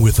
Come with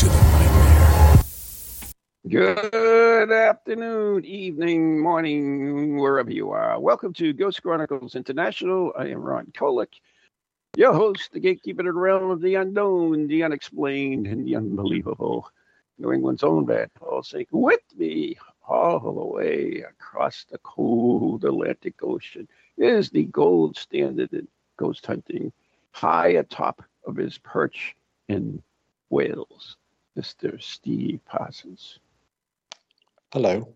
to the Good afternoon, evening, morning, wherever you are. Welcome to Ghost Chronicles International. I am Ron Kolek, your host, the gatekeeper to the realm of the unknown, the unexplained, and the unbelievable. New England's own bad Paul Sink with me all the way across the cold Atlantic Ocean is the gold standard in ghost hunting, high atop of his perch in Wales, Mr. Steve Parsons. Hello.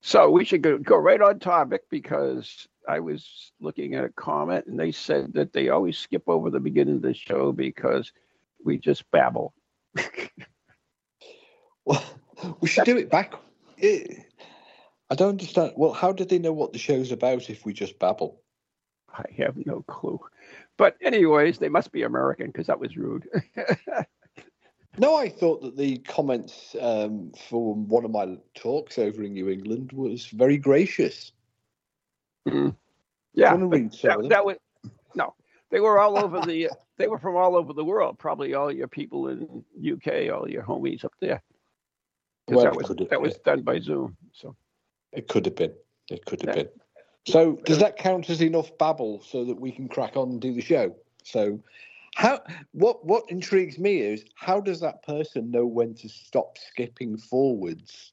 So we should go right on topic because I was looking at a comment and they said that they always skip over the beginning of the show because we just babble. Well, we should do it back. I don't understand. Well, how did they know what the show's about if we just babble? I have no clue. But anyways, they must be American because that was rude. No, I thought that the comments from one of my talks over in New England was very gracious. Mm-hmm. Yeah, they were all over they were from all over the world. Probably all your people in UK, all your homies up there. Well, that was done by Zoom. So it could have been. So does that count as enough babble so that we can crack on and do the show? So. What intrigues me is how does that person know when to stop skipping forwards?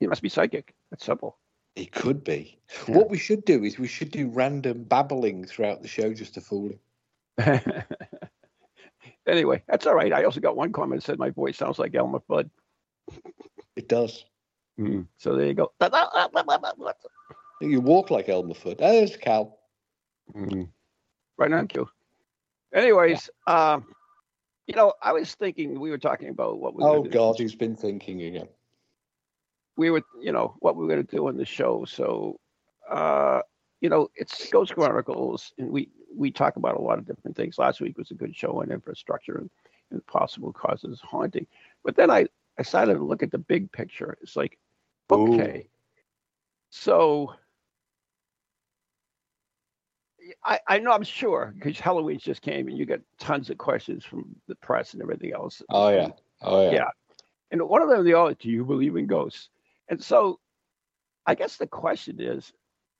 He must be psychic. That's simple. He could be. Yeah. What we should do is we should do random babbling throughout the show just to fool him. Anyway, that's all right. I also got one comment that said my voice sounds like Elmer Fudd. It does. So there you go. You walk like Elmer Fudd. There's Cal. Right on cue. Anyways, yeah. I was thinking we were talking about what we were going to do. Oh, God, he's been thinking again. We were, what we were going to do on the show. So, it's Ghost Chronicles, and we talk about a lot of different things. Last week was a good show on infrastructure and possible causes of haunting. But then I started to look at the big picture. It's like, okay, so... I know, I'm sure, because Halloween just came and you got tons of questions from the press and everything else. Oh, yeah. And one of them, do you believe in ghosts? And so I guess the question is,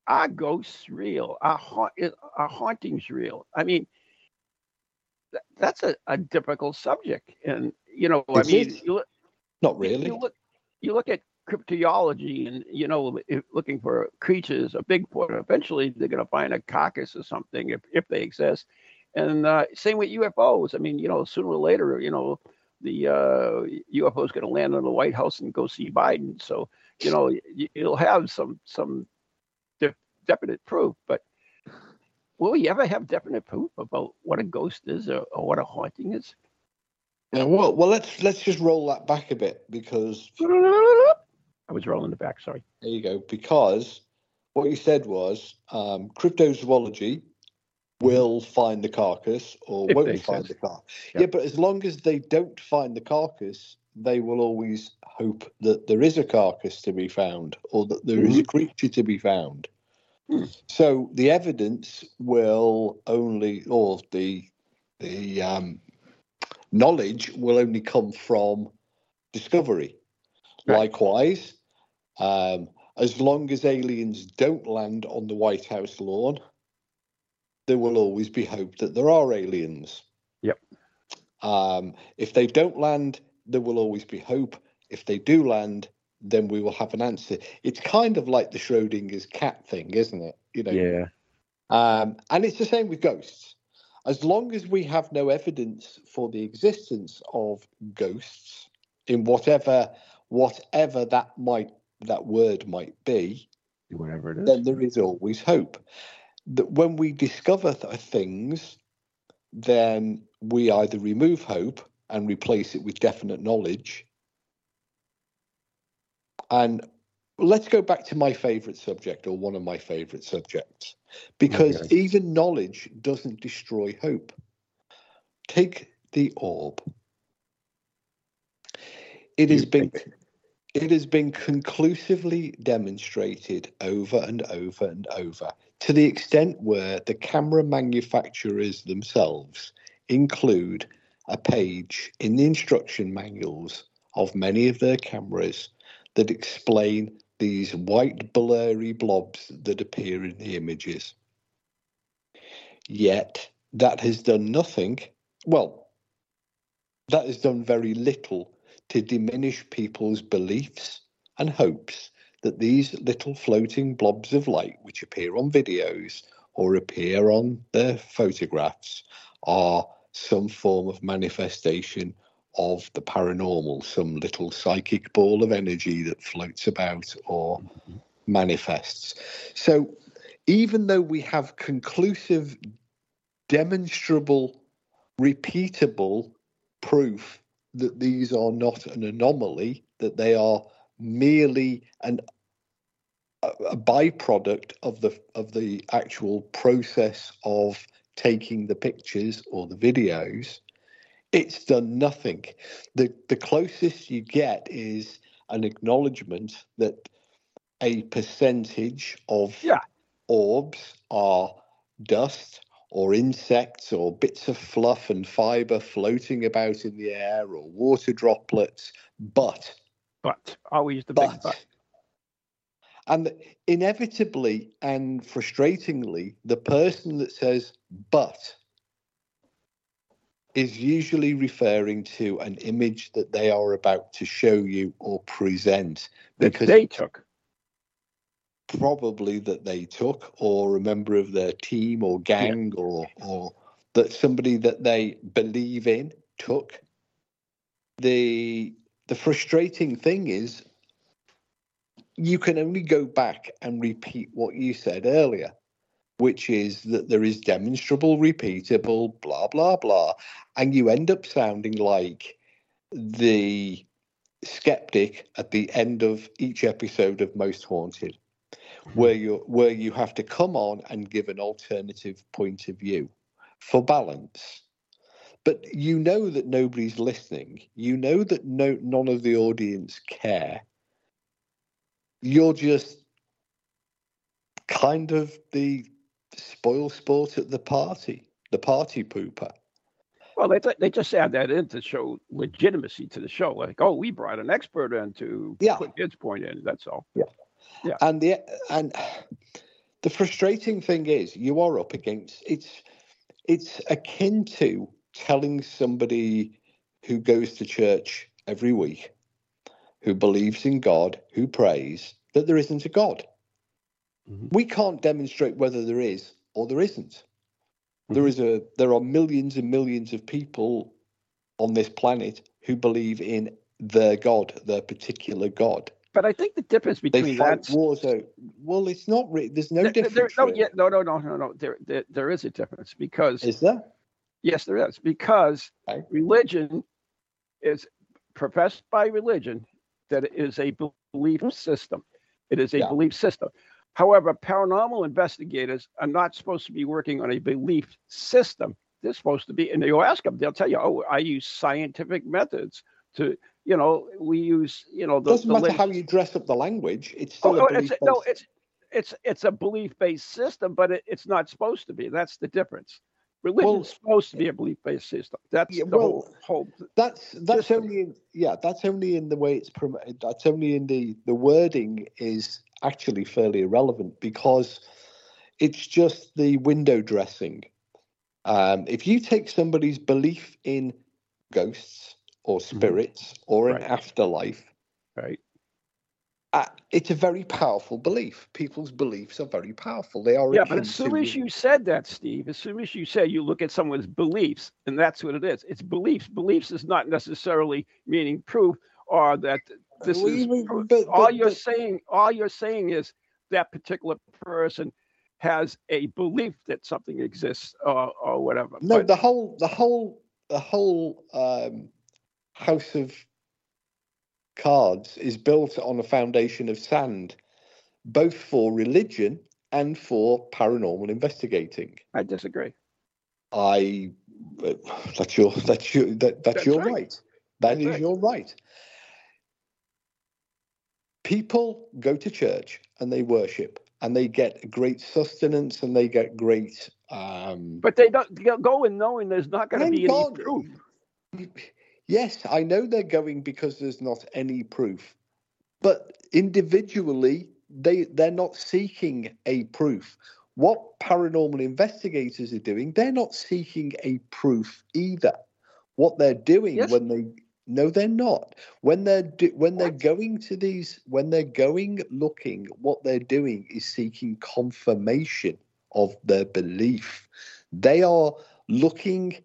are ghosts real? Are hauntings real? I mean, that's a difficult subject. And, not really. You look at cryptology and looking for creatures, a Bigfoot. Eventually, they're going to find a carcass or something if they exist. And same with UFOs. I mean, sooner or later, the UFO is going to land on the White House and go see Biden. So you'll have some definite proof. But will we ever have definite proof about what a ghost is or what a haunting is? Yeah, well, let's just roll that back a bit because. I was rolling it back, sorry. There you go. Because what you said was cryptozoology will find the carcass or won't find the carcass. Yeah, but as long as they don't find the carcass, they will always hope that there is a carcass to be found or that there is a creature to be found. So the evidence will only, or the knowledge will only come from discovery. Likewise, as long as aliens don't land on the White House lawn, there will always be hope that there are aliens. Yep. If they don't land, there will always be hope. If they do land, then we will have an answer. It's kind of like the Schrodinger's cat thing, isn't it? Yeah. And it's the same with ghosts. As long as we have no evidence for the existence of ghosts in whatever that word might be, whatever it is, then there is always hope. That when we discover things, then we either remove hope and replace it with definite knowledge, And let's go back to my favorite subject, or one of my favorite subjects, because even knowledge doesn't destroy hope. Take the orb. It has been conclusively demonstrated over and over and over, to the extent where the camera manufacturers themselves include a page in the instruction manuals of many of their cameras that explain these white blurry blobs that appear in the images. Yet that has done nothing. Well, that has done very little to diminish people's beliefs and hopes that these little floating blobs of light, which appear on videos or appear on their photographs, are some form of manifestation of the paranormal, some little psychic ball of energy that floats about or manifests. So even though we have conclusive, demonstrable, repeatable proof that these are not an anomaly, that they are merely a byproduct of the actual process of taking the pictures or the videos, it's done nothing. The closest you get is an acknowledgement that a percentage of orbs are dust or insects or bits of fluff and fibre floating about in the air, or water droplets, but always the big but. And inevitably and frustratingly, the person that says but is usually referring to an image that they are about to show you or present, because they took. Probably that they took, or a member of their team or gang, or that somebody that they believe in took. The frustrating thing is you can only go back and repeat what you said earlier, which is that there is demonstrable, repeatable, blah, blah, blah. And you end up sounding like the skeptic at the end of each episode of Most Haunted, where you have to come on and give an alternative point of view for balance. But you know that nobody's listening. You know that none of the audience care. You're just kind of the spoil sport at the party pooper. Well, they just add that in to show legitimacy to the show. Like, oh, we brought an expert in to put his point in. That's all. Yeah. Yeah. And the frustrating thing is you are up against, it's akin to telling somebody who goes to church every week, who believes in God, who prays, that there isn't a God. Mm-hmm. We can't demonstrate whether there is or there isn't. Mm-hmm. There are millions and millions of people on this planet who believe in their God, their particular God. But I think the difference between that wars out. Well, it's not. There's no difference. No. There is a difference, because is there? Yes, there is, because religion is professed by religion that it is a belief system. It is a belief system. However, paranormal investigators are not supposed to be working on a belief system. They're supposed to be, and you ask them, they'll tell you, "Oh, I use scientific methods to." You know, we use, you know, the, doesn't matter how you dress up the language. It's still it's a belief-based system, but it's not supposed to be. That's the difference. Religion is supposed to be a belief-based system. That's the whole. That's system. That's only in the way it's promoted. That's only in the wording is actually fairly irrelevant, because it's just the window dressing. If you take somebody's belief in ghosts, or spirits, or an afterlife. Right. It's a very powerful belief. People's beliefs are very powerful. They are. Yeah, but as soon as you said that, Steve, as soon as you say you look at someone's beliefs, and that's what it is. It's beliefs. Beliefs is not necessarily meaning proof, or that this is. All you're saying is that particular person has a belief that something exists, or whatever. No, but the whole House of cards is built on a foundation of sand, both for religion and for paranormal investigating. I disagree. That's your right. That is your right. People go to church and they worship and they get great sustenance and they get great. But they don't go in knowing there's not going to be any proof. Yes, I know they're going because there's not any proof. But individually, they're not seeking a proof. What paranormal investigators are doing, they're not seeking a proof either. What they're doing when they're going looking, what they're doing is seeking confirmation of their belief. They are looking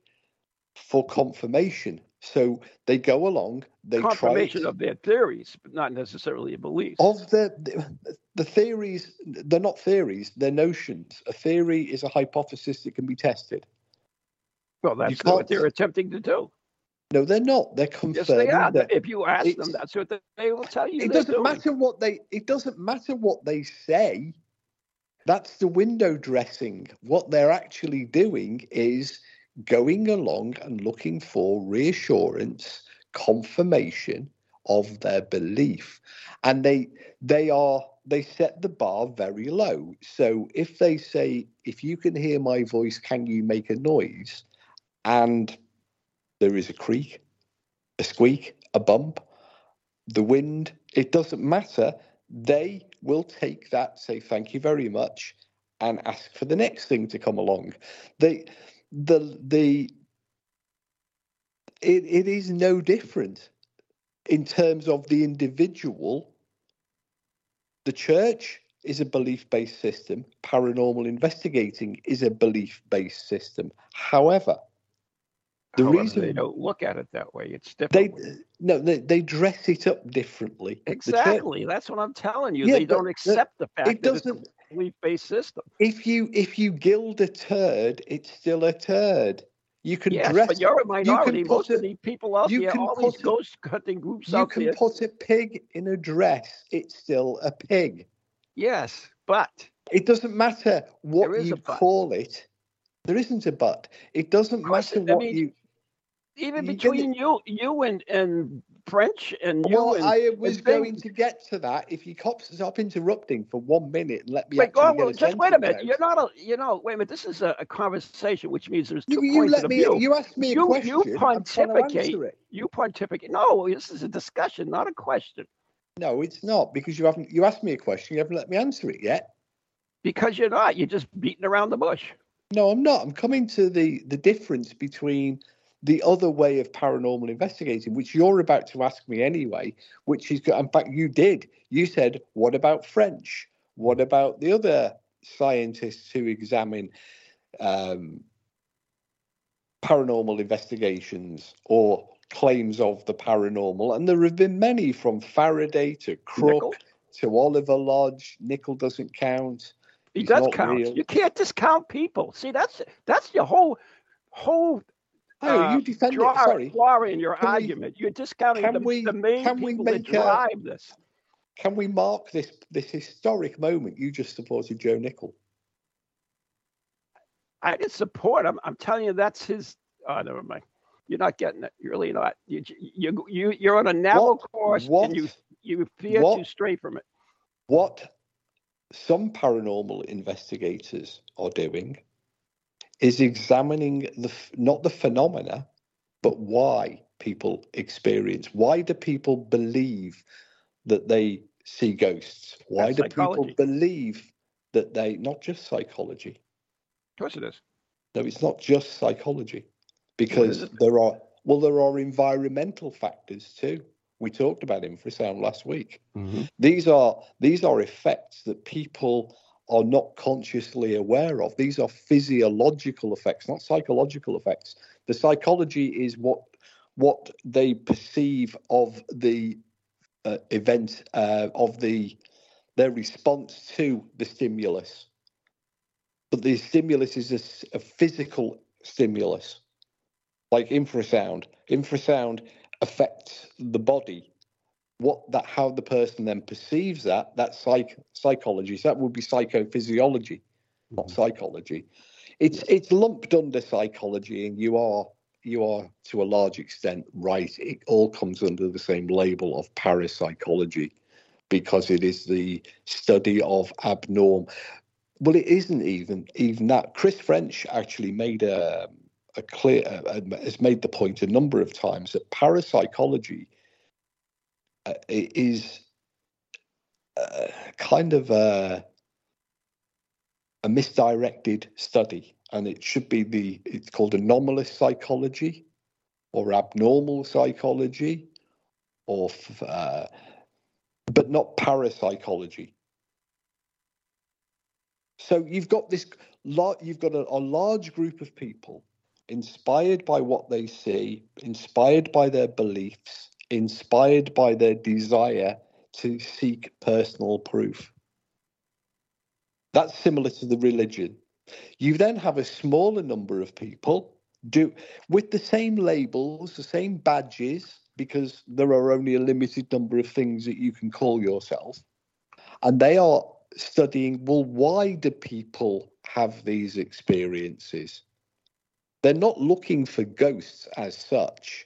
for confirmation. So they go along, they try confirmation of their theories, but not necessarily a belief. Of the theories, they're not theories, they're notions. A theory is a hypothesis that can be tested. Well, that's what they're attempting to do. No, they're not. They're confirming. Yes, they are. If you ask them, that's what they will tell you. It doesn't matter what they say. That's the window dressing. What they're actually doing is going along and looking for reassurance, confirmation of their belief, and they set the bar very low. So if they say, if you can hear my voice, can you make a noise? And there is a creak, a squeak, a bump, the wind, it doesn't matter. They will take that, say thank you very much, and ask for the next thing to come along. It is no different in terms of the individual. The church is a belief-based system. Paranormal investigating is a belief-based system. However, reason they don't look at it that way, it's different. They dress it up differently. Exactly. That's what I'm telling you. Yeah, they don't accept the fact that it's a belief-based system. If you gild a turd, it's still a turd. You can dress. But you're a minority. Most of the people out there, all these ghost hunting groups out there. You can put a pig in a dress; it's still a pig. Yes, but it doesn't matter what you call it. There isn't a but. It doesn't matter what you. Even between you and French and you. Well, I was going to get to that. If you cops stop interrupting for 1 minute and let me. Wait a minute. You're not wait a minute. This is a conversation, which means there's two points of view. You asked me a question. You pontificate. No, this is a discussion, not a question. No, it's not, because you haven't. You asked me a question. You haven't let me answer it yet. Because you're not. You're just beating around the bush. No, I'm not. I'm coming to the difference between the other way of paranormal investigating, which you're about to ask me anyway, which is, in fact, you did. You said, what about French? What about the other scientists who examine paranormal investigations or claims of the paranormal? And there have been many, from Faraday to Crookes to Oliver Lodge. Nickell doesn't count. He does count. Real. You can't discount people. See, that's your whole. You defend it. Sorry, in your argument, you're discounting the main people that drive this. Can we mark this historic moment? You just supported Joe Nickell. I didn't support him. I'm telling you, that's his. Oh, never mind. You're not getting it. You're really not. You're on a narrow course, and you veer too straight from it. What some paranormal investigators are doing is examining not the phenomena, but why people experience. Why do people believe that they see ghosts? Why do people believe that they, not just psychology? Of course it is. No, it's not just psychology, because there are environmental factors too. We talked about infrasound last week. Mm-hmm. These are effects that people are not consciously aware of. These are physiological effects, not psychological effects. The psychology is what they perceive of the event, their response to the stimulus. But the stimulus is a physical stimulus, like infrasound. Infrasound affects the body, how the person then perceives that, that's psychology. So that would be psychophysiology, not psychology. It's lumped under psychology, and you are to a large extent right. It all comes under the same label of parapsychology, because it is the study of abnormal. Well, it isn't even that. Chris French actually made has made the point a number of times that parapsychology is kind of a misdirected study, and it should be it's called anomalous psychology, or abnormal psychology, or but not parapsychology. So you've got a large group of people inspired by what they see, inspired by their beliefs, inspired by their desire to seek personal proof. That's similar to the religion. You then have a smaller number of people with the same labels, the same badges, because there are only a limited number of things that you can call yourself. And they are studying, well, why do people have these experiences? They're not looking for ghosts as such,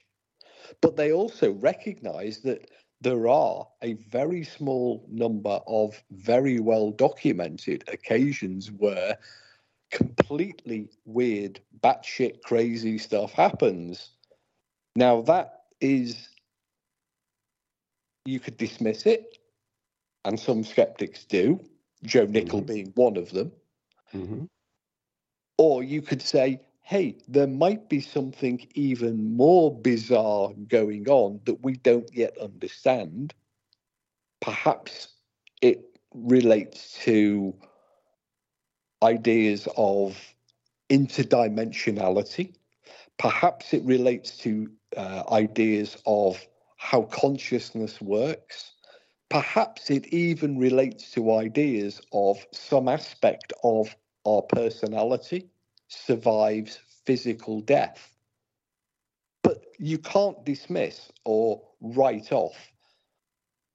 but they also recognize that there are a very small number of very well-documented occasions where completely weird, batshit crazy stuff happens. Now, that is, you could dismiss it, and some skeptics do, Joe Nickell being one of them. Mm-hmm. Or you could say, hey, there might be something even more bizarre going on that we don't yet understand. Perhaps it relates to ideas of interdimensionality. Perhaps it relates to ideas of how consciousness works. Perhaps it even relates to ideas of some aspect of our personality survives physical death. But you can't dismiss or write off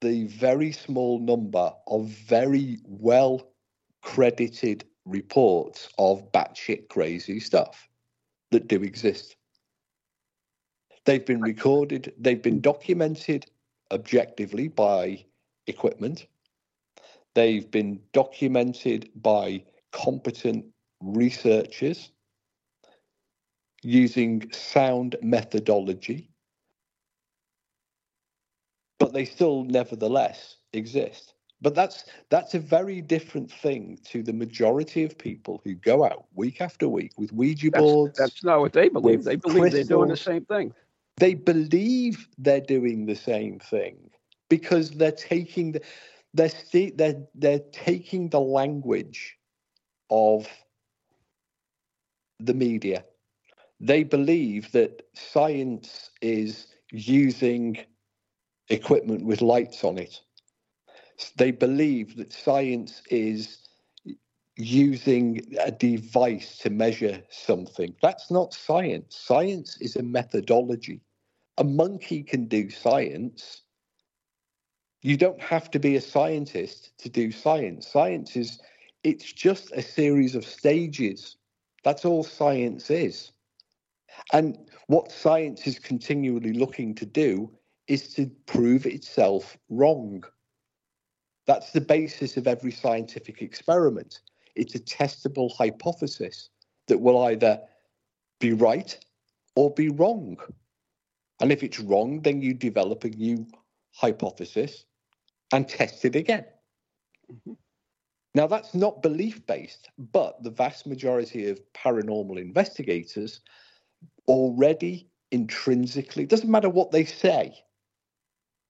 the very small number of very well credited reports of batshit crazy stuff that do exist. They've been recorded, they've been documented objectively by equipment, they've been documented by competent researchers using sound methodology, but they still nevertheless exist. But that's a very different thing to the majority of people who go out week after week with Ouija boards. That's not what they believe. They believe crystals. They're doing the same thing. They believe they're doing the same thing because they're taking taking the language of the media. They believe that science is using equipment with lights on it. They believe that science is using a device to measure something. That's not science. Science is a methodology. A monkey can do science. You don't have to be a scientist to do science. Science is, it's just a series of stages. That's all science is. And what science is continually looking to do is to prove itself wrong. That's the basis of every scientific experiment. It's a testable hypothesis that will either be right or be wrong. And if it's wrong, then you develop a new hypothesis and test it again. Mm-hmm. Now, that's not belief-based, but the vast majority of paranormal investigators already intrinsically, doesn't matter what they say,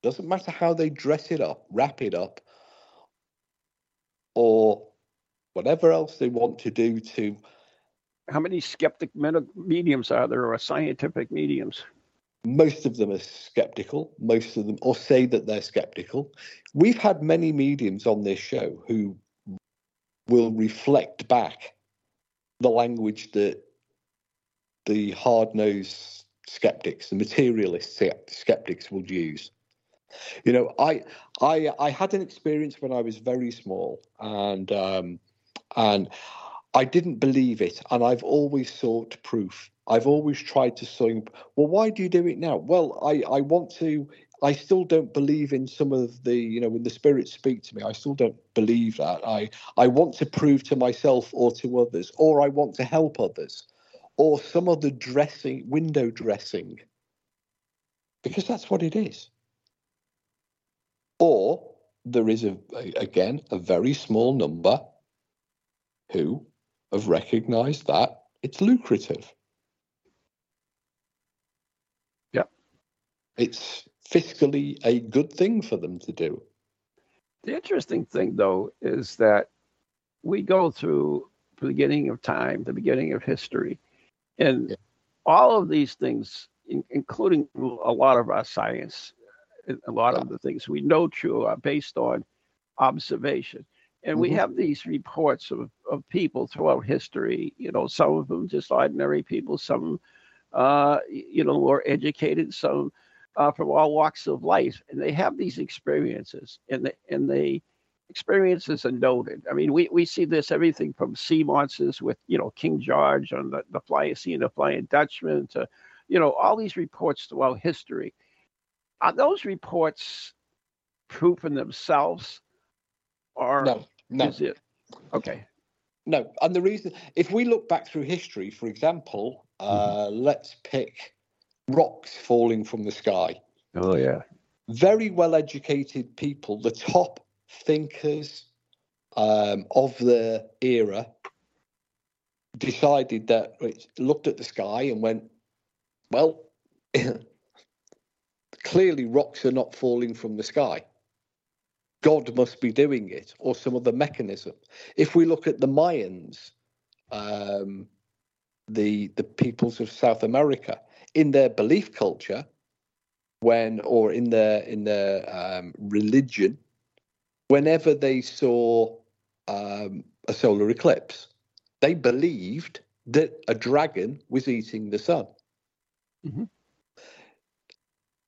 doesn't matter how they dress it up, wrap it up, or whatever else they want to do to... How many skeptic mediums are there, or scientific mediums? Most of them are skeptical, most of them, or say that they're skeptical. We've had many mediums on this show who will reflect back the language that the hard-nosed skeptics, the materialist skeptics will use. You know, I had an experience when I was very small, and I didn't believe it, and I've always sought proof. I've always tried to say, well, why do you do it now? Well, I want to. I still don't believe in some of the, you know, when the spirits speak to me, I still don't believe that. I want to prove to myself or to others, or I want to help others, or some other dressing, window dressing, because that's what it is. Or there is, again, a very small number who have recognised that it's lucrative. Yeah. It's fiscally a good thing for them to do. The interesting thing, though, is that we go through the beginning of time, the beginning of history, and all of these things, including a lot of our science, a lot of the things we know true are based on observation. And we have these reports of people throughout history, you know, some of them just ordinary people, some, you know, more educated, some from all walks of life. And they have these experiences, and the experiences are noted. I mean, we see this, everything from sea monsters with, you know, King George on the flying sea and the Flying Dutchman to, you know, all these reports throughout history. Are those reports proof in themselves? Or no. Is it? Okay. No. And the reason, if we look back through history, for example, let's pick rocks falling from the sky. Oh, yeah. Very well-educated people, the top thinkers of the era, decided that, looked at the sky and went, well, clearly rocks are not falling from the sky. God must be doing it, or some other mechanism. If we look at the Mayans, the peoples of South America, in their belief culture, in their religion, whenever they saw a solar eclipse, they believed that a dragon was eating the sun. Mm-hmm.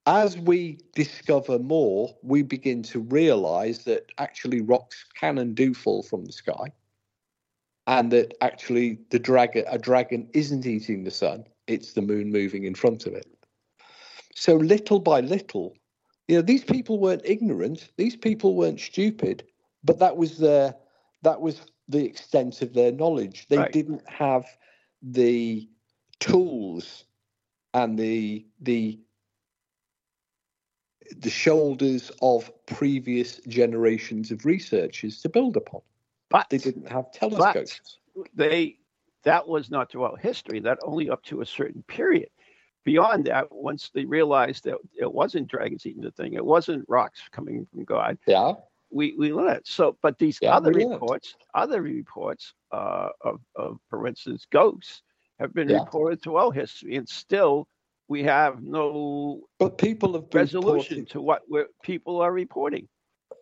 As we discover more, we begin to realize that actually rocks can and do fall from the sky, and that actually a dragon isn't eating the sun, it's the moon moving in front of it. So little by little, you know, these people weren't ignorant, these people weren't stupid, but that was the extent of their knowledge. They didn't have the tools and the shoulders of previous generations of researchers to build upon. But they didn't have telescopes. That was not throughout history. That only up to a certain period. Beyond that, once they realized that it wasn't dragons eating the thing, it wasn't rocks coming from God. Yeah, we learned. So, but these other reports of, for instance, ghosts have been reported throughout history, and still. We have no resolution to what people are reporting.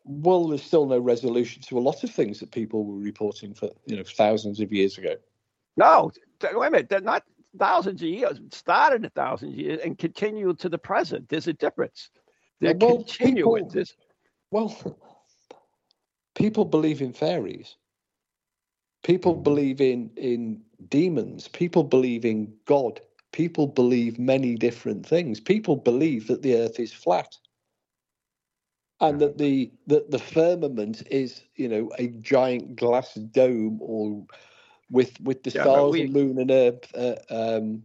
Well, there's still no resolution to a lot of things that people were reporting for, you know, thousands of years ago. No, wait a minute. They're not thousands of years. It started 1,000 years and continued to the present. There's a difference. They're continuing this. Well, people believe in fairies. People believe in demons. People believe in God. People believe many different things. People believe that the earth is flat, and that the firmament is, you know, a giant glass dome, or with the stars and moon and earth.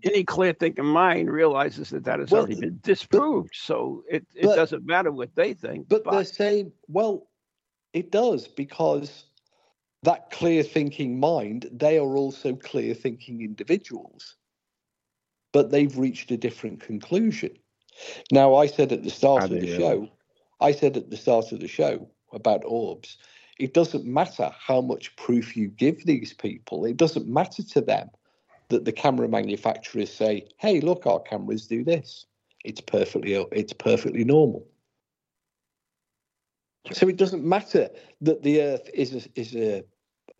Any clear thinking mind realizes that has already been disproved. So it doesn't matter what they think. But they're saying, well, it does, because that clear thinking mind, they are also clear thinking individuals. But they've reached a different conclusion. Now, I said at the start of the show about orbs, it doesn't matter how much proof you give these people. It doesn't matter to them that the camera manufacturers say, hey, look, our cameras do this. It's perfectly normal. So it doesn't matter that the earth is a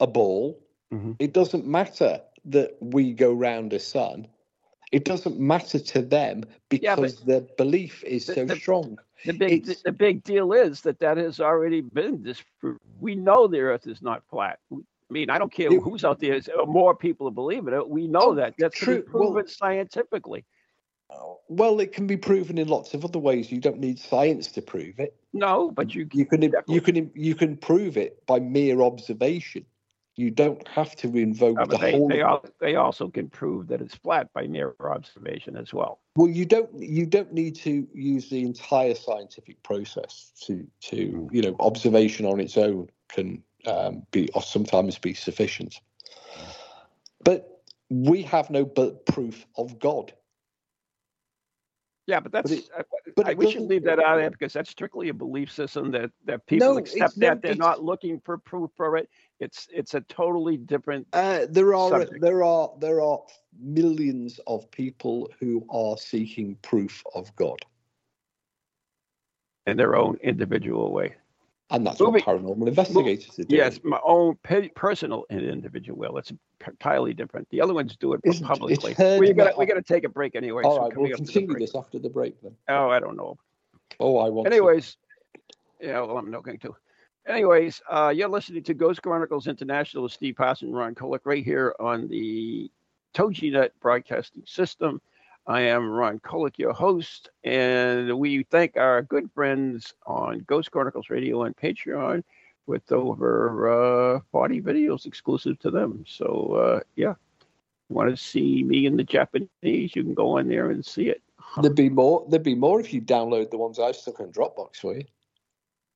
ball. Mm-hmm. It doesn't matter that we go round a sun. It doesn't matter to them because their belief is so strong. The big deal is that has already been disproved. We know the Earth is not flat. I mean, I don't care who's out there. More people believe it. We know that. That's true. Proven scientifically. Well, it can be proven in lots of other ways. You don't need science to prove it. No, but you can prove it by mere observation. You don't have to invoke They also can prove that it's flat by mere observation as well. Well, you don't need to use the entire scientific process to observation on its own can sometimes be sufficient. But we have no proof of God. Yeah, but that's. We should leave that out of it because that's strictly a belief system that people accept that they're not looking for proof for it. It's a totally different. There are millions of people who are seeking proof of God in their own individual way, and that's what paranormal investigators are doing. Yes, my own personal and individual will. It's entirely different. The other ones do it publicly. We're gonna take a break anyway. All right, we'll continue this after the break then. Oh, I don't know. Oh, I want. Anyways, I'm not going to. Anyways, you're listening to Ghost Chronicles International with Steve Parsons and Ron Kolek right here on the TojiNet broadcasting system. I am Ron Kolek, your host, and we thank our good friends on Ghost Chronicles Radio and Patreon with over 40 videos exclusive to them. So, want to see me in the Japanese? You can go on there and see it. There'd be more. There'd be more if you download the ones I've stuck on Dropbox for you.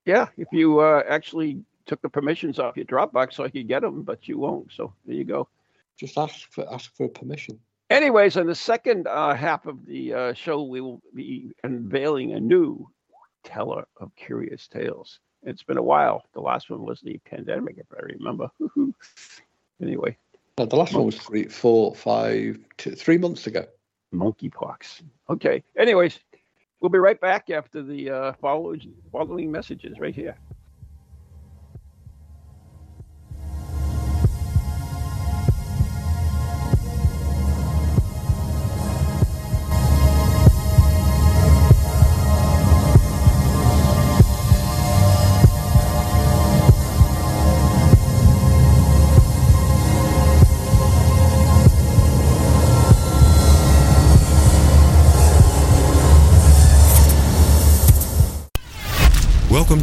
Yeah, if you actually took the permissions off your Dropbox, so I could get them, but you won't. So there you go. Just ask for permission. Anyways, on the second half of the show, we will be unveiling a new Teller of Curious Tales. It's been a while. The last one was the pandemic, if I remember. Anyway. No, the last one was 3 months ago. Monkeypox. Okay. Anyways, we'll be right back after the following messages right here. Welcome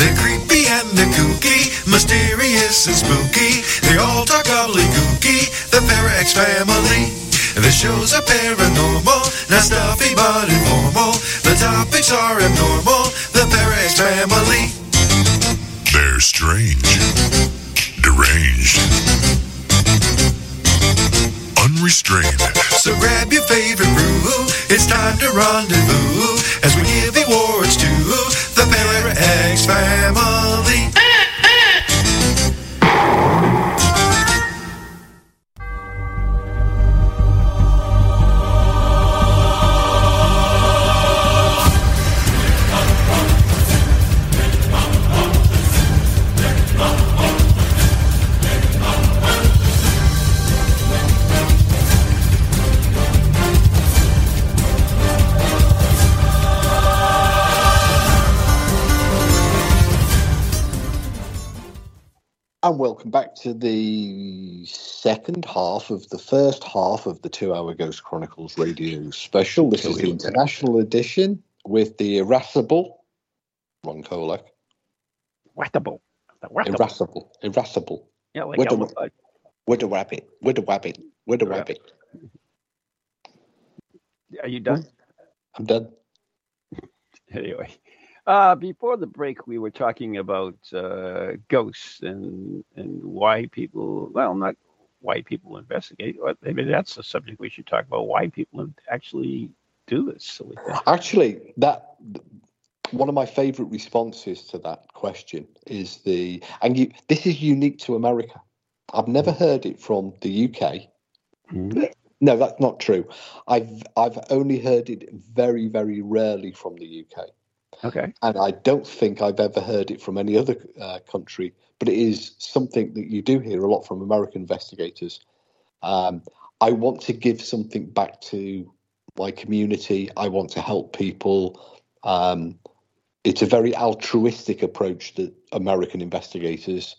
They're creepy and they're kooky, mysterious and spooky. They all talk gobbledygooky, the Para-X family. The shows are paranormal, not stuffy but informal. The topics are abnormal, the Para-X family. They're strange, deranged, unrestrained. So grab your favorite brew. It's time to rendezvous as we give awards to the Para-X family. And welcome back to the second half of the first half of the 2-hour Ghost Chronicles radio special. This is the international edition with the irascible Ron Kolek. Irascible. Yeah, like Elmer Fudd. With a rabbit. Are you done? I'm done. Anyway. Before the break, we were talking about ghosts and why people, well, not why people investigate. Maybe that's the subject we should talk about, why people actually do this silly thing. Actually, that one of my favorite responses to that question is this is unique to America. I've never heard it from the UK. Mm-hmm. No, that's not true. I've only heard it very, very rarely from the UK. Okay. And I don't think I've ever heard it from any other country, but it is something that you do hear a lot from American investigators. I want to give something back to my community. I want to help people. It's a very altruistic approach that American investigators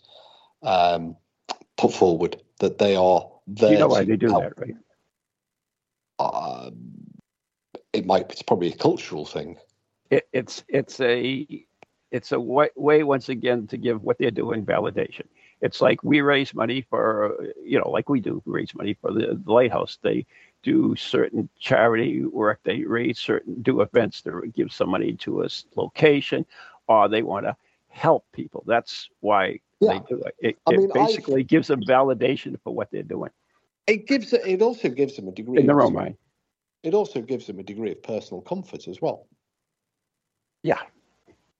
put forward, that they are there. You know why they do help. That, right? It's probably a cultural thing. It's a way once again to give what they're doing validation. It's like we raise money for, like we do raise money for the lighthouse. They do certain charity work. They do events that give some money to a location, or they want to help people. That's why they do it. It gives them validation for what they're doing. It also gives them a degree in their own mind. It also gives them a degree of personal comfort as well. Yeah.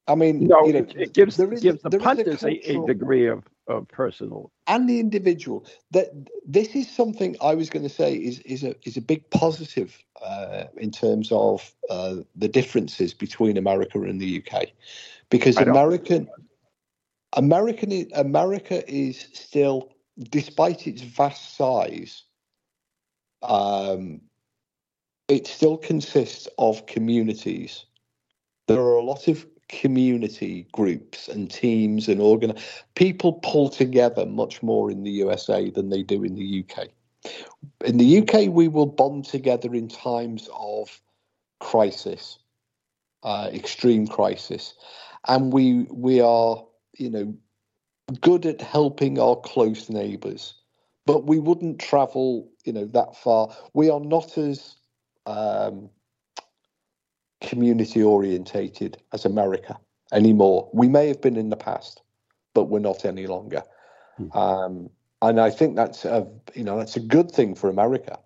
I mean, it gives the punters a degree of personal. And the individual. That this is something I was going to say is a big positive in terms of the differences between America and the UK. Because America is still, despite its vast size, it still consists of communities. There are a lot of community groups and teams and people pull together much more in the USA than they do in the UK. In the UK, we will bond together in times of crisis, extreme crisis, and we are, good at helping our close neighbours, but we wouldn't travel, that far. We are not as community orientated as America anymore. We may have been in the past, but we're not any longer. Mm-hmm. And I think that's a good thing for America.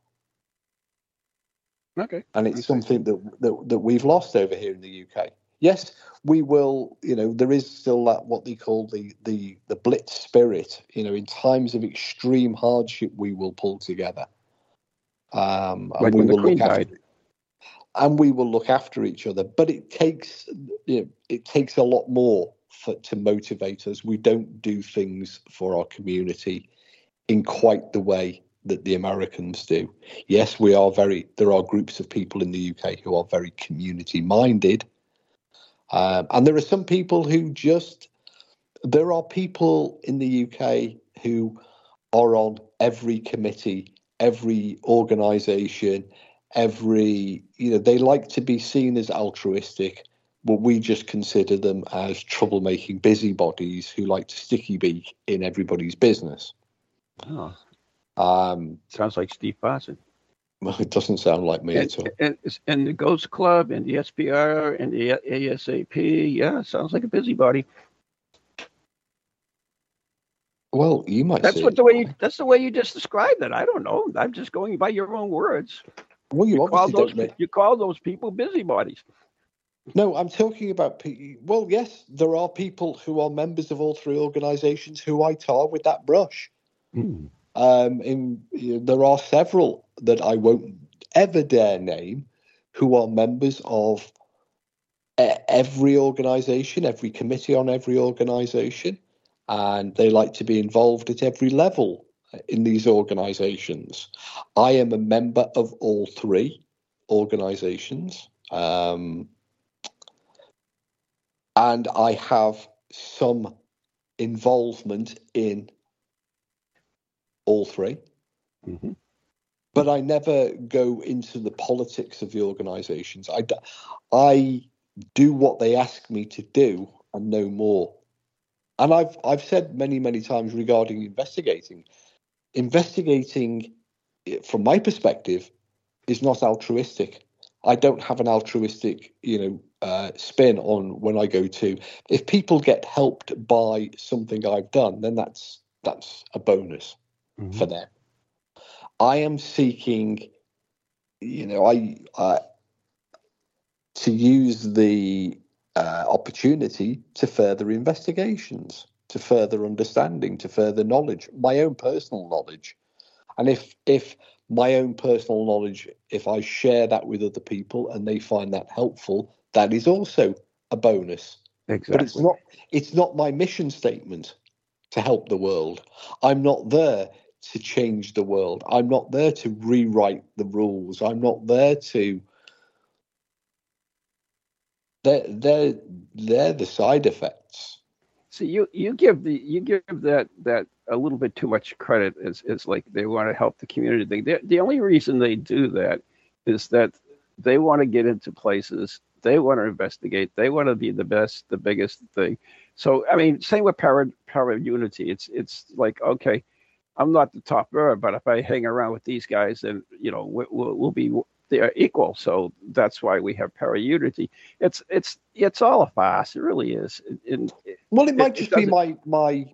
Okay. And it's something that we've lost over here in the UK. Yes, we will. There is still that what they call the Blitz spirit. In times of extreme hardship, we will pull together. Like when the Queen died. And we will look after each other, but it takes a lot more to motivate us. We don't do things for our community in quite the way that the Americans do. Yes, there are groups of people in the UK who are very community minded, and there are some people who there are people in the UK who are on every committee, every organisation. They like to be seen as altruistic, but we just consider them as troublemaking busybodies who like to sticky be in everybody's business. Oh, sounds like Steve Parsons. Well, it doesn't sound like me at all. And the Ghost Club and the SPR and the ASAP, sounds like a busybody. Well, you might. That's the way you just described it. I don't know. I'm just going by your own words. Well, you call those people busybodies. No, I'm talking about people. Well, yes, there are people who are members of all three organizations who I tar with that brush. Mm. There are several that I won't ever dare name who are members of every organization, every committee on every organization, and they like to be involved at every level in these organizations. I am a member of all three organizations, and I have some involvement in all three. Mm-hmm. But I never go into the politics of the organizations. I do what they ask me to do and no more. And I've said many, many times regarding investigating, from my perspective, is not altruistic. I don't have an altruistic, spin on when I go to. If people get helped by something I've done, then that's a bonus mm-hmm. for them. I am seeking, to use the opportunity to further investigations, to further understanding, to further knowledge, my own personal knowledge. And if my own personal knowledge, if I share that with other people and they find that helpful, that is also a bonus. Exactly. But it's not my mission statement to help the world. I'm not there to change the world. I'm not there to rewrite the rules. I'm not there to... They're the side effects. So you give that a little bit too much credit as like they want to help the community thing. The only reason they do that is that they want to get into places, they want to investigate, they want to be the best, the biggest thing. So I mean, same with Para-Unity. It's like, okay, I'm not the top bird, but if I hang around with these guys, then we'll be. They are equal, so that's why we have Para-Unity. It's all a farce. It really is. It might just be my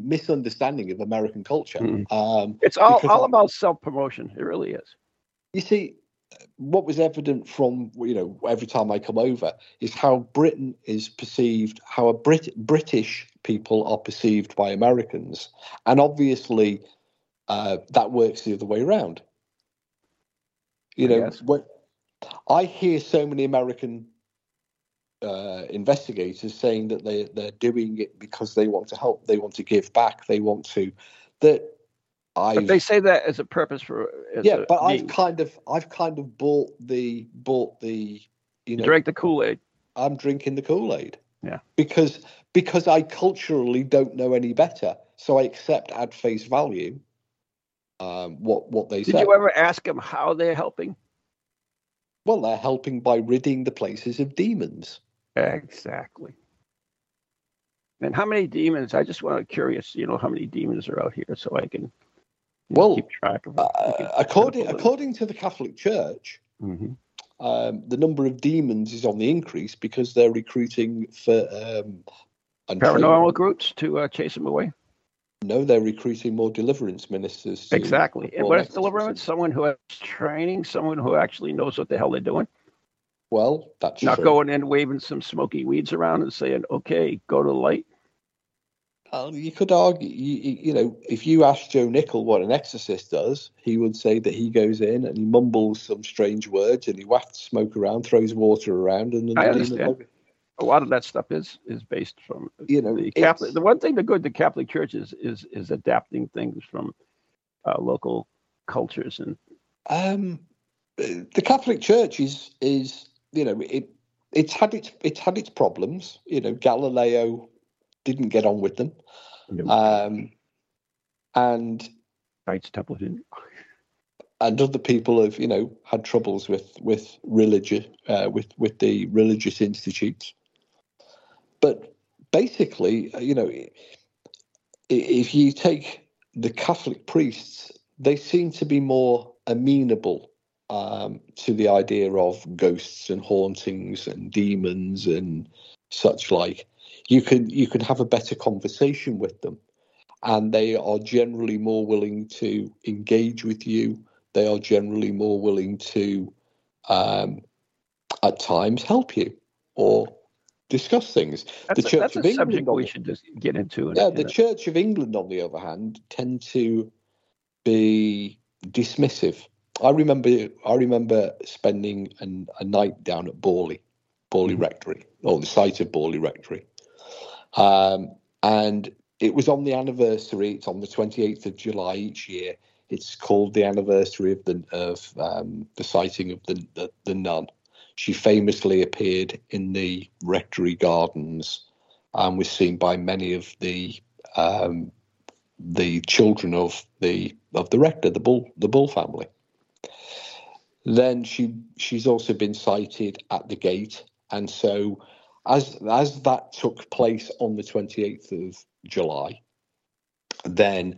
misunderstanding of American culture. Mm. It's all about self-promotion. It really is. You see, what was evident from every time I come over is how Britain is perceived, how British people are perceived by Americans, and obviously that works the other way around. I hear so many American investigators saying that they're doing it because they want to help, they want to give back, they want to. But they say that as a purpose for. But I've kind of bought the. You drink the Kool-Aid. I'm drinking the Kool-Aid. Yeah. Because I culturally don't know any better, so I accept at face value. What they said. Did you ever ask them how they're helping? Well, they're helping by ridding the places of demons. Exactly. And how many demons? I just want to curious, how many demons are out here, so I can keep track of them. According to the Catholic Church, mm-hmm. The number of demons is on the increase because they're recruiting for paranormal groups to chase them away. No, they're recruiting more deliverance ministers. Exactly. And what is deliverance? Someone who has training, someone who actually knows what the hell they're doing. Well, that's not true. Going in waving some smoky weeds around and saying, okay, go to the light. You could argue, if you ask Joe Nickell what an exorcist does, he would say that he goes in and he mumbles some strange words and he wafts smoke around, throws water around. And I understand. A lot of that stuff is based from the Catholic. The one thing that good the Catholic Church is adapting things from local cultures and. The Catholic Church it's had its problems. Galileo didn't get on with them, no. And Knights Templar didn't. And other people have, had troubles with religion, with the religious institutes. But basically, if you take the Catholic priests, they seem to be more amenable to the idea of ghosts and hauntings and demons and such like. You can have a better conversation with them, and they are generally more willing to engage with you. They are generally more willing to, at times, help you or discuss things. The Church of England, on the other hand, tend to be dismissive. I remember spending a night down at Borley Rectory, or the site of Borley Rectory, and it was on the anniversary. It's on the 28th of July each year. It's called the anniversary of the sighting of the nun. She famously appeared in the rectory gardens and was seen by many of the children of the rector, the Bull family. Then she's also been sighted at the gate, and so as that took place on the 28th of July, then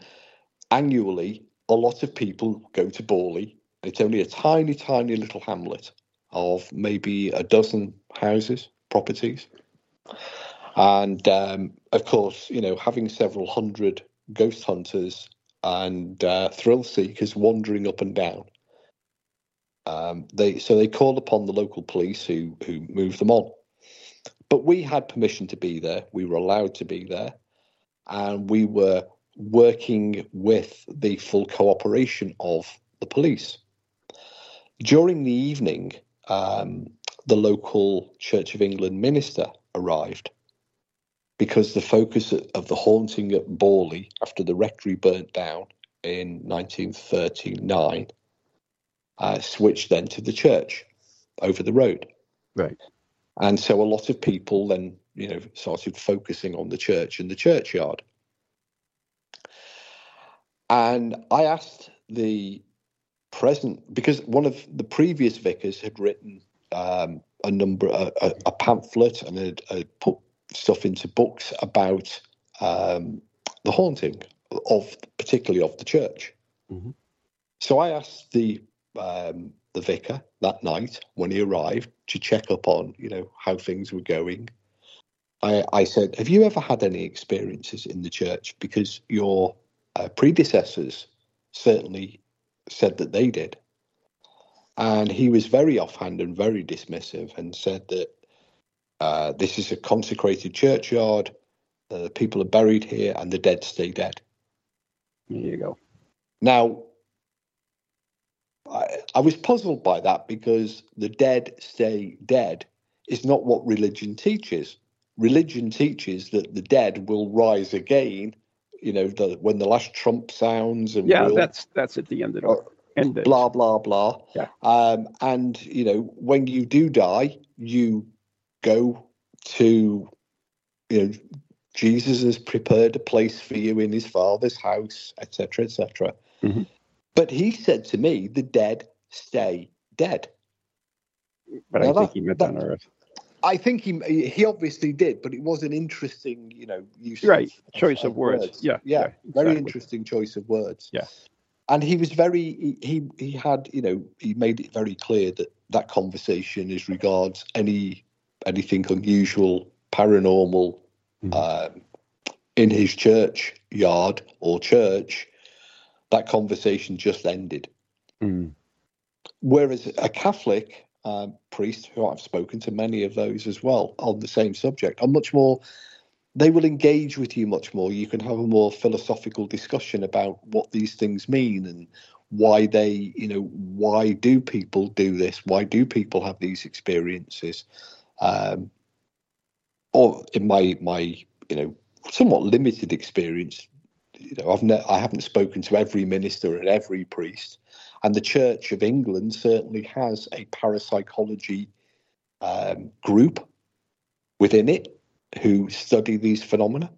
annually. A lot of people go to Borley. It's only a tiny, tiny little hamlet. of maybe a dozen houses, properties. And, of course, you know, having several hundred ghost hunters and thrill seekers wandering up and down, they called upon the local police, who moved them on. But we had permission to be there. We were allowed to be there. And we were working with the full cooperation of the police. During the evening, the local Church of England minister arrived, because the focus of the haunting at Borley after the rectory burnt down in 1939 switched then to the church over the road. Right. And so a lot of people then, you know, started focusing on the church and the churchyard. And I asked the present, because one of the previous vicars had written a pamphlet and had put stuff into books about the haunting of, particularly of the church. Mm-hmm. So I asked the vicar that night when he arrived to check up on, you know, how things were going. I said, "Have you ever had any experiences in the church? Because your predecessors certainly said that they did." And he was very offhand and very dismissive, and said that this is a consecrated churchyard, people are buried here, and the dead stay dead. There you go. Now, I was puzzled by that, because the dead stay dead is not what religion teaches. Religion teaches that the dead will rise again, you know, when the last trump sounds. And yeah, that's at the end of it. Blah, blah, blah. Yeah. And, you know, when you do die, you go to, you know, Jesus has prepared a place for you in his Father's house, etc., etc. Mm-hmm. But he said to me, the dead stay dead. But now I think he meant that on earth. I think he obviously did, but it was an interesting, you know, use of words. Yeah, yeah, exactly. Very interesting choice of words. Yeah. And he was very, he had, you know, he made it very clear that conversation as regards anything unusual, paranormal, in his churchyard or church. That conversation just ended. Mm. Whereas a Catholic priest, who I've spoken to many of those as well on the same subject, are much more. They will engage with you much more. You can have a more philosophical discussion about what these things mean and why they, you know, why do people do this? Why do people have these experiences? Or in my, you know, somewhat limited experience, you know, I haven't spoken to every minister and every priest, and the Church of England certainly has a parapsychology group within it, who study these phenomena.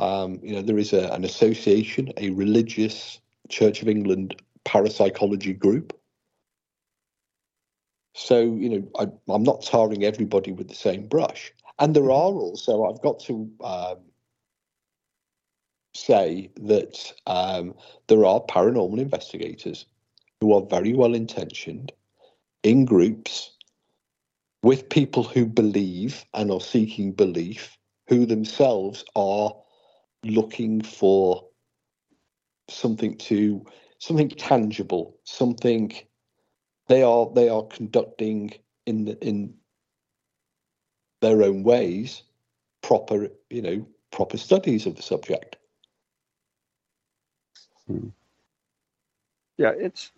You know, there is an association, a religious Church of England parapsychology group. So, you know, I'm not tarring everybody with the same brush. And there are also, I've got to say that there are paranormal investigators who are very well-intentioned in groups with people who believe and are seeking belief, who themselves are looking for something tangible, something they are conducting in their own ways, proper studies of the subject. Hmm. Yeah, it's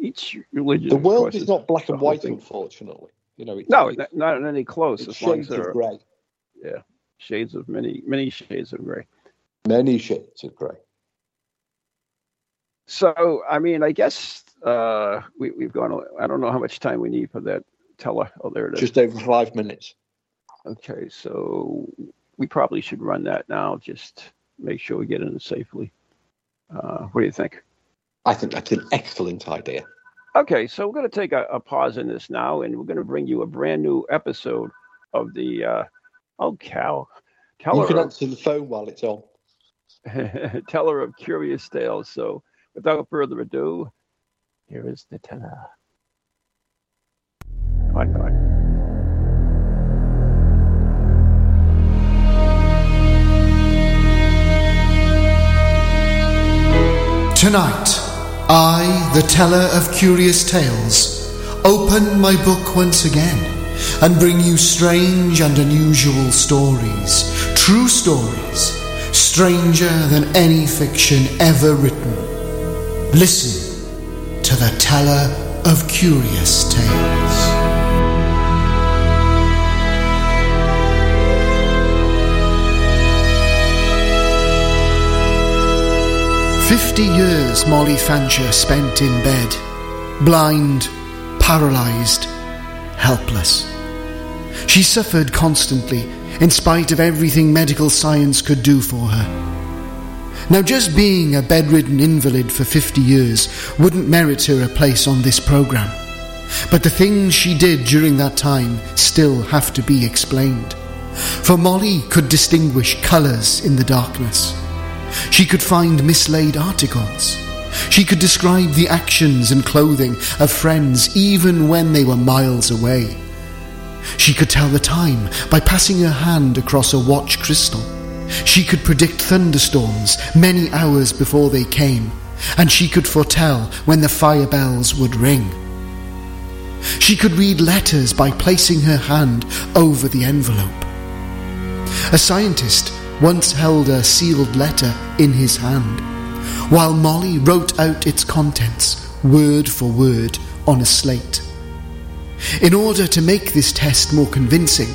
each religion. The world is not black and white, unfortunately. You know, not any close. As long as there are gray. Yeah, shades of many shades of gray. Many shades of gray. So, I mean, I guess we've gone. I don't know how much time we need for that teller. Oh, there it is. Just over 5 minutes. Okay, so we probably should run that now. Just make sure we get in safely. What do you think? I think that's an excellent idea. Okay, so we're going to take a pause in this now, and we're going to bring you a brand new episode of the Teller. You can answer the phone while it's on. Teller of Curious Tales. So without further ado, here is the teller. Bye. Tonight, I, the teller of curious tales, open my book once again and bring you strange and unusual stories, true stories, stranger than any fiction ever written. Listen to the teller of curious tales. "50 years Molly Fancher spent in bed, blind, paralysed, helpless. She suffered constantly, in spite of everything medical science could do for her. Now, just being a bedridden invalid for 50 years wouldn't merit her a place on this programme, but the things she did during that time still have to be explained. For Molly could distinguish colours in the darkness. She could find mislaid articles. She could describe the actions and clothing of friends even when they were miles away. She could tell the time by passing her hand across a watch crystal. She could predict thunderstorms many hours before they came, and she could foretell when the fire bells would ring. She could read letters by placing her hand over the envelope. A scientist once held a sealed letter in his hand, while Molly wrote out its contents, word for word, on a slate. In order to make this test more convincing,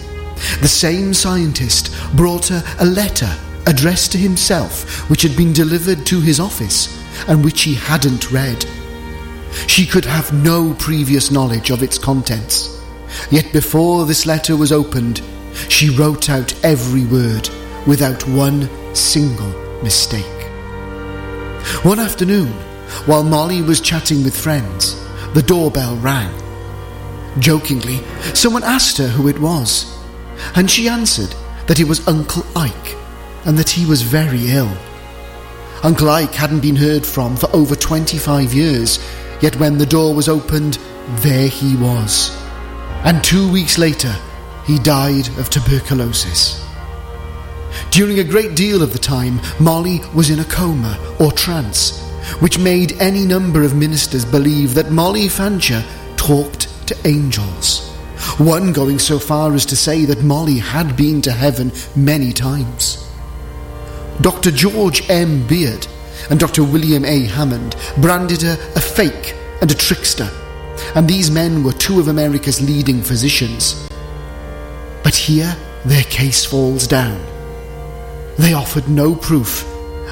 the same scientist brought her a letter addressed to himself, which had been delivered to his office, and which he hadn't read. She could have no previous knowledge of its contents, yet before this letter was opened, she wrote out every word, without one single mistake. One afternoon, while Molly was chatting with friends, the doorbell rang. Jokingly, someone asked her who it was, and she answered that it was Uncle Ike and that he was very ill. Uncle Ike hadn't been heard from for over 25 years, yet when the door was opened, there he was. And 2 weeks later, he died of tuberculosis. During a great deal of the time, Molly was in a coma or trance, which made any number of ministers believe that Molly Fancher talked to angels, one going so far as to say that Molly had been to heaven many times. Dr. George M. Beard and Dr. William A. Hammond branded her a fake and a trickster, and these men were two of America's leading physicians. But here, their case falls down. They offered no proof,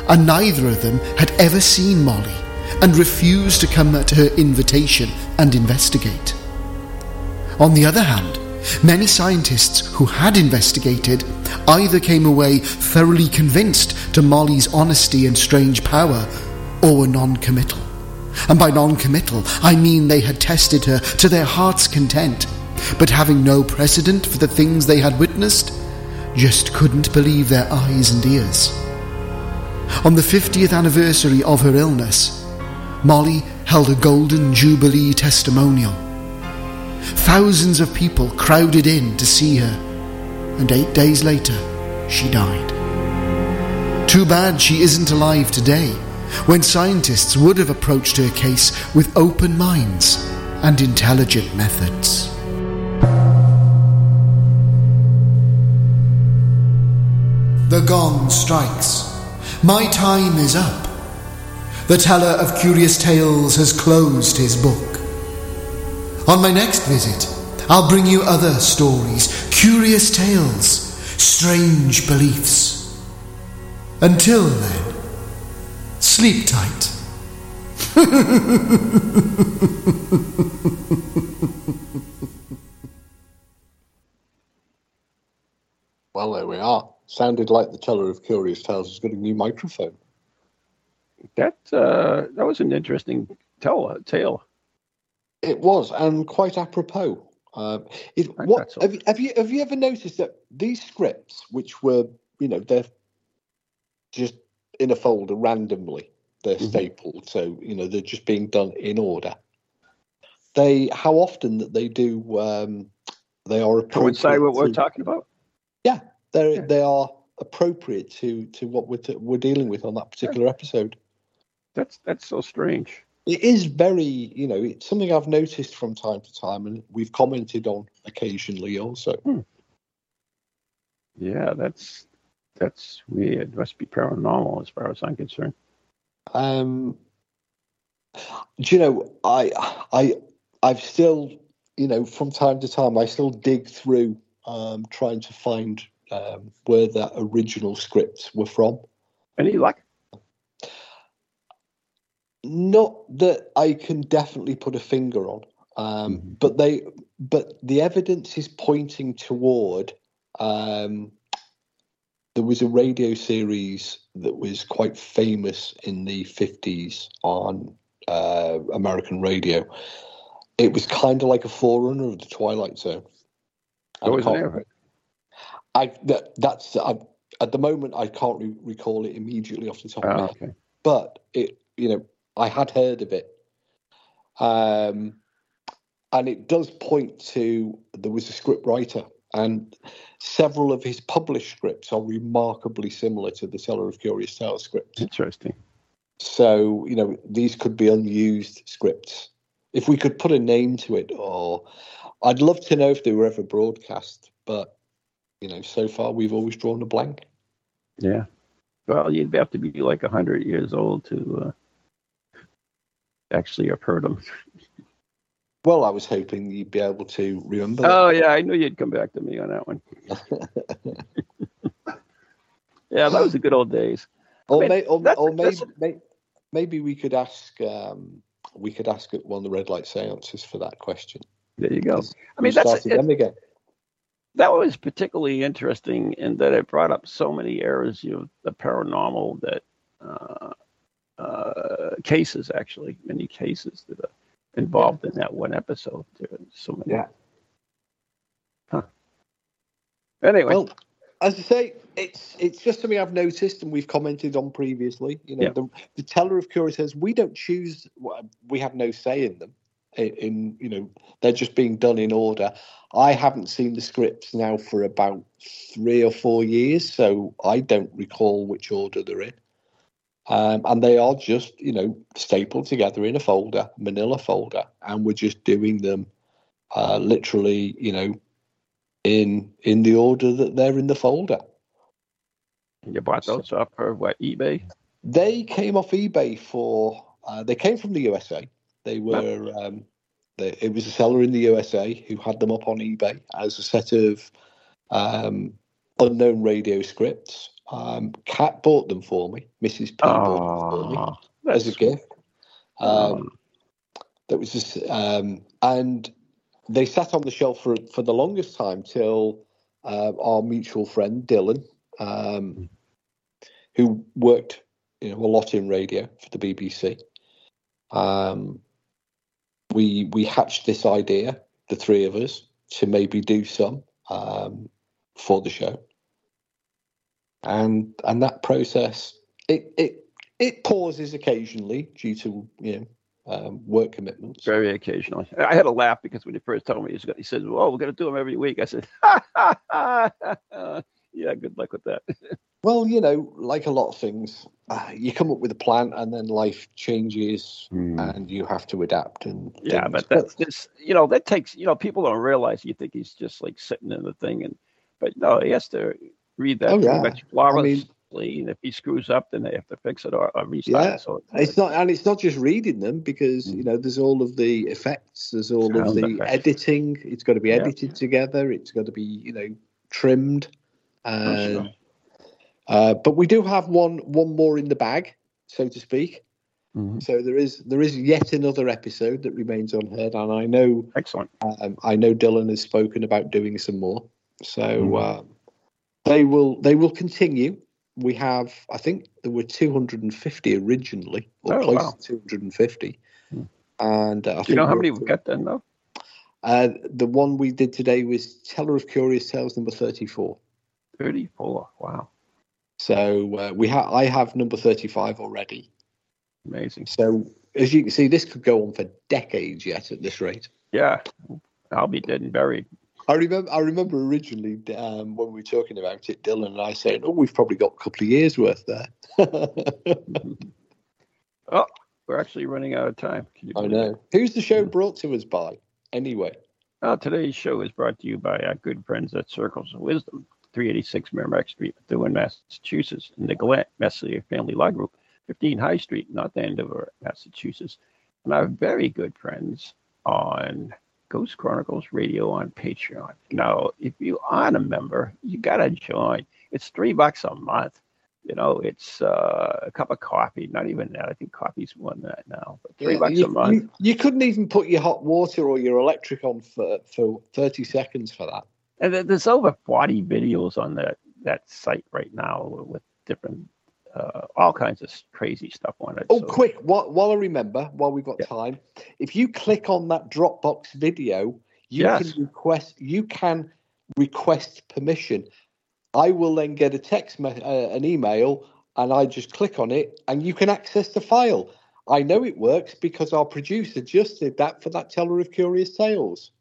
and neither of them had ever seen Molly, and refused to come at her invitation and investigate. On the other hand, many scientists who had investigated either came away thoroughly convinced to Molly's honesty and strange power, or were non-committal. And by non-committal, I mean they had tested her to their heart's content, but having no precedent for the things they had witnessed, just couldn't believe their eyes and ears. On the 50th anniversary of her illness, Molly held a Golden Jubilee testimonial. Thousands of people crowded in to see her, and 8 days later, she died. Too bad she isn't alive today, when scientists would have approached her case with open minds and intelligent methods. The gong strikes. My time is up. The teller of curious tales has closed his book. On my next visit, I'll bring you other stories, curious tales, strange beliefs. Until then, sleep tight. Well, there we are. Sounded like the teller of curious tales has got a new microphone. That was an interesting tale. It was, and quite apropos. Have you ever noticed that these scripts, which were, they're just in a folder randomly, they're stapled, so they're just being done in order. They are appropriate. Coincide what we're talking about. Yeah, they are appropriate to what we're dealing with on that particular episode. That's so strange. It is very, it's something I've noticed from time to time, and we've commented on occasionally also. Yeah, that's weird. It must be paranormal as far as I'm concerned. I've still, from time to time, I still dig through trying to find where that original scripts were from. Any luck? Not that I can definitely put a finger on, but the evidence is pointing toward. There was a radio series that was quite famous in the 50s on American radio. It was kind of like a forerunner of the Twilight Zone. At the moment I can't recall it immediately off the top of my head, but it I had heard of it, and it does point to there was a script writer, and several of his published scripts are remarkably similar to the Teller of Curious Tales script. Interesting. So, these could be unused scripts. If we could put a name to it, or I'd love to know if they were ever broadcast, but, so far we've always drawn a blank. Yeah. Well, you'd have to be like 100 years old to actually have heard them. Well, I was hoping you'd be able to remember. Oh, yeah, I knew you'd come back to me on that one. Yeah, that was the good old days. Maybe we could ask at one of the red light seances for that question. There you go. That was particularly interesting in that it brought up so many areas of the paranormal that many cases that are involved in that one episode. So many. Yeah. Huh. Anyway. Well, as I say, it's just something I've noticed and we've commented on previously. The Teller of Curious Tales, we don't choose. We have no say in them. They're just being done in order. I haven't seen the scripts now for about 3 or 4 years, so I don't recall which order they're in. And they are just, stapled together in a folder, manila folder, and we're just doing them literally, in the order that they're in the folder. And you bought those off of what, eBay? They came off eBay they came from the USA. They were, it was a seller in the USA who had them up on eBay as a set of unknown radio scripts. Kat bought them for me. Mrs. P bought them for me as a gift. That was just, and they sat on the shelf for the longest time till our mutual friend Dylan, who worked, a lot in radio for the BBC. We hatched this idea, the three of us, to maybe do some for the show. And that process, it pauses occasionally due to work commitments. Very occasionally. I had a laugh because when he first told me, he said, "Well, we're going to do them every week." I said, "Ha ha ha ha!" Yeah, good luck with that. Well, like a lot of things, you come up with a plan and then life changes and you have to adapt. And yeah, but that's just that takes people don't realize. You think he's just like sitting in the thing, but no, he has to read that pretty much flawlessly, and if he screws up, then they have to fix it or restart. Yeah. So it's not just reading them because there's all of the effects, there's all of the editing. It's got to be edited together. It's got to be trimmed. Sure. But we do have one more in the bag, so to speak. Mm-hmm. So there is yet another episode that remains unheard, and I know excellent. I know Dylan has spoken about doing some more. So. Mm-hmm. They will continue. We have, I think there were 250 originally, or close to 250. And do you know how many we've got then, though? The one we did today was Teller of Curious Tales number 34. 34, wow. So I have number 35 already. Amazing. So As you can see, this could go on for decades yet at this rate. Yeah, I'll be dead and buried. I remember originally when we were talking about it, Dylan and I saying, oh, we've probably got a couple of years worth there. Oh, we're actually running out of time. I know. Who's the show brought to us by, anyway? Today's show is brought to you by our good friends at Circles of Wisdom, 386 Merrimack Street, Methuen, Massachusetts, and the Glen Messier Family Log Group, 15 High Street, North Andover, Massachusetts, and our very good friends on Ghost Chronicles Radio on Patreon. Now, if you aren't a member, you gotta join. It's $3 a month. You know, it's a cup of coffee. Not even that. I think coffee's more than that now. But $3 a month. You couldn't even put your hot water or your electric on for 30 seconds for that. And there's over 40 videos on that site right now with different, all kinds of crazy stuff on it. Oh, so quick. While we've got time, if you click on that Dropbox video, you can request permission. I will then get a text, an email, and I just click on it, and you can access the file. I know it works because our producer just did that for that Teller of Curious Tales.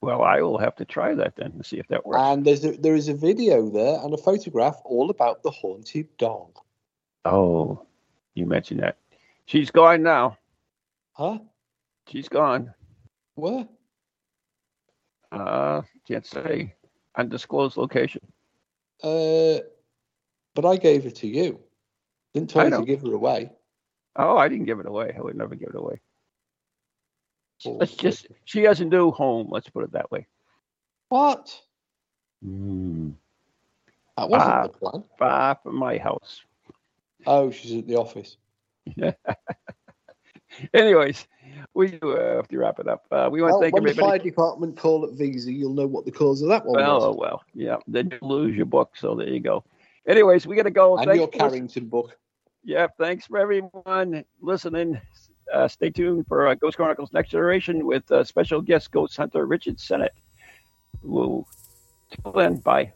Well, I will have to try that then to see if that works. And there is a video there and a photograph all about the haunted dog. Oh, you mentioned that. She's gone now. Huh? She's gone. Where? Can't say. Undisclosed location. But I gave it to you. Didn't tell you to give it away. Oh, I didn't give it away. I would never give it away. She has a new home. Let's put it that way. What? That wasn't the plan. Far from my house. Oh, she's at the office. Anyways, we do have to wrap it up. We want to thank everybody. When the fire department call at Visa, you'll know what the cause of that one was. Yeah. Then you lose your book, so there you go. Anyways, we got to go. And your Carrington book. Yeah, thanks for everyone listening. Stay tuned for Ghost Chronicles Next Generation with special guest ghost hunter Richard Sennett. Woo. Till then, bye.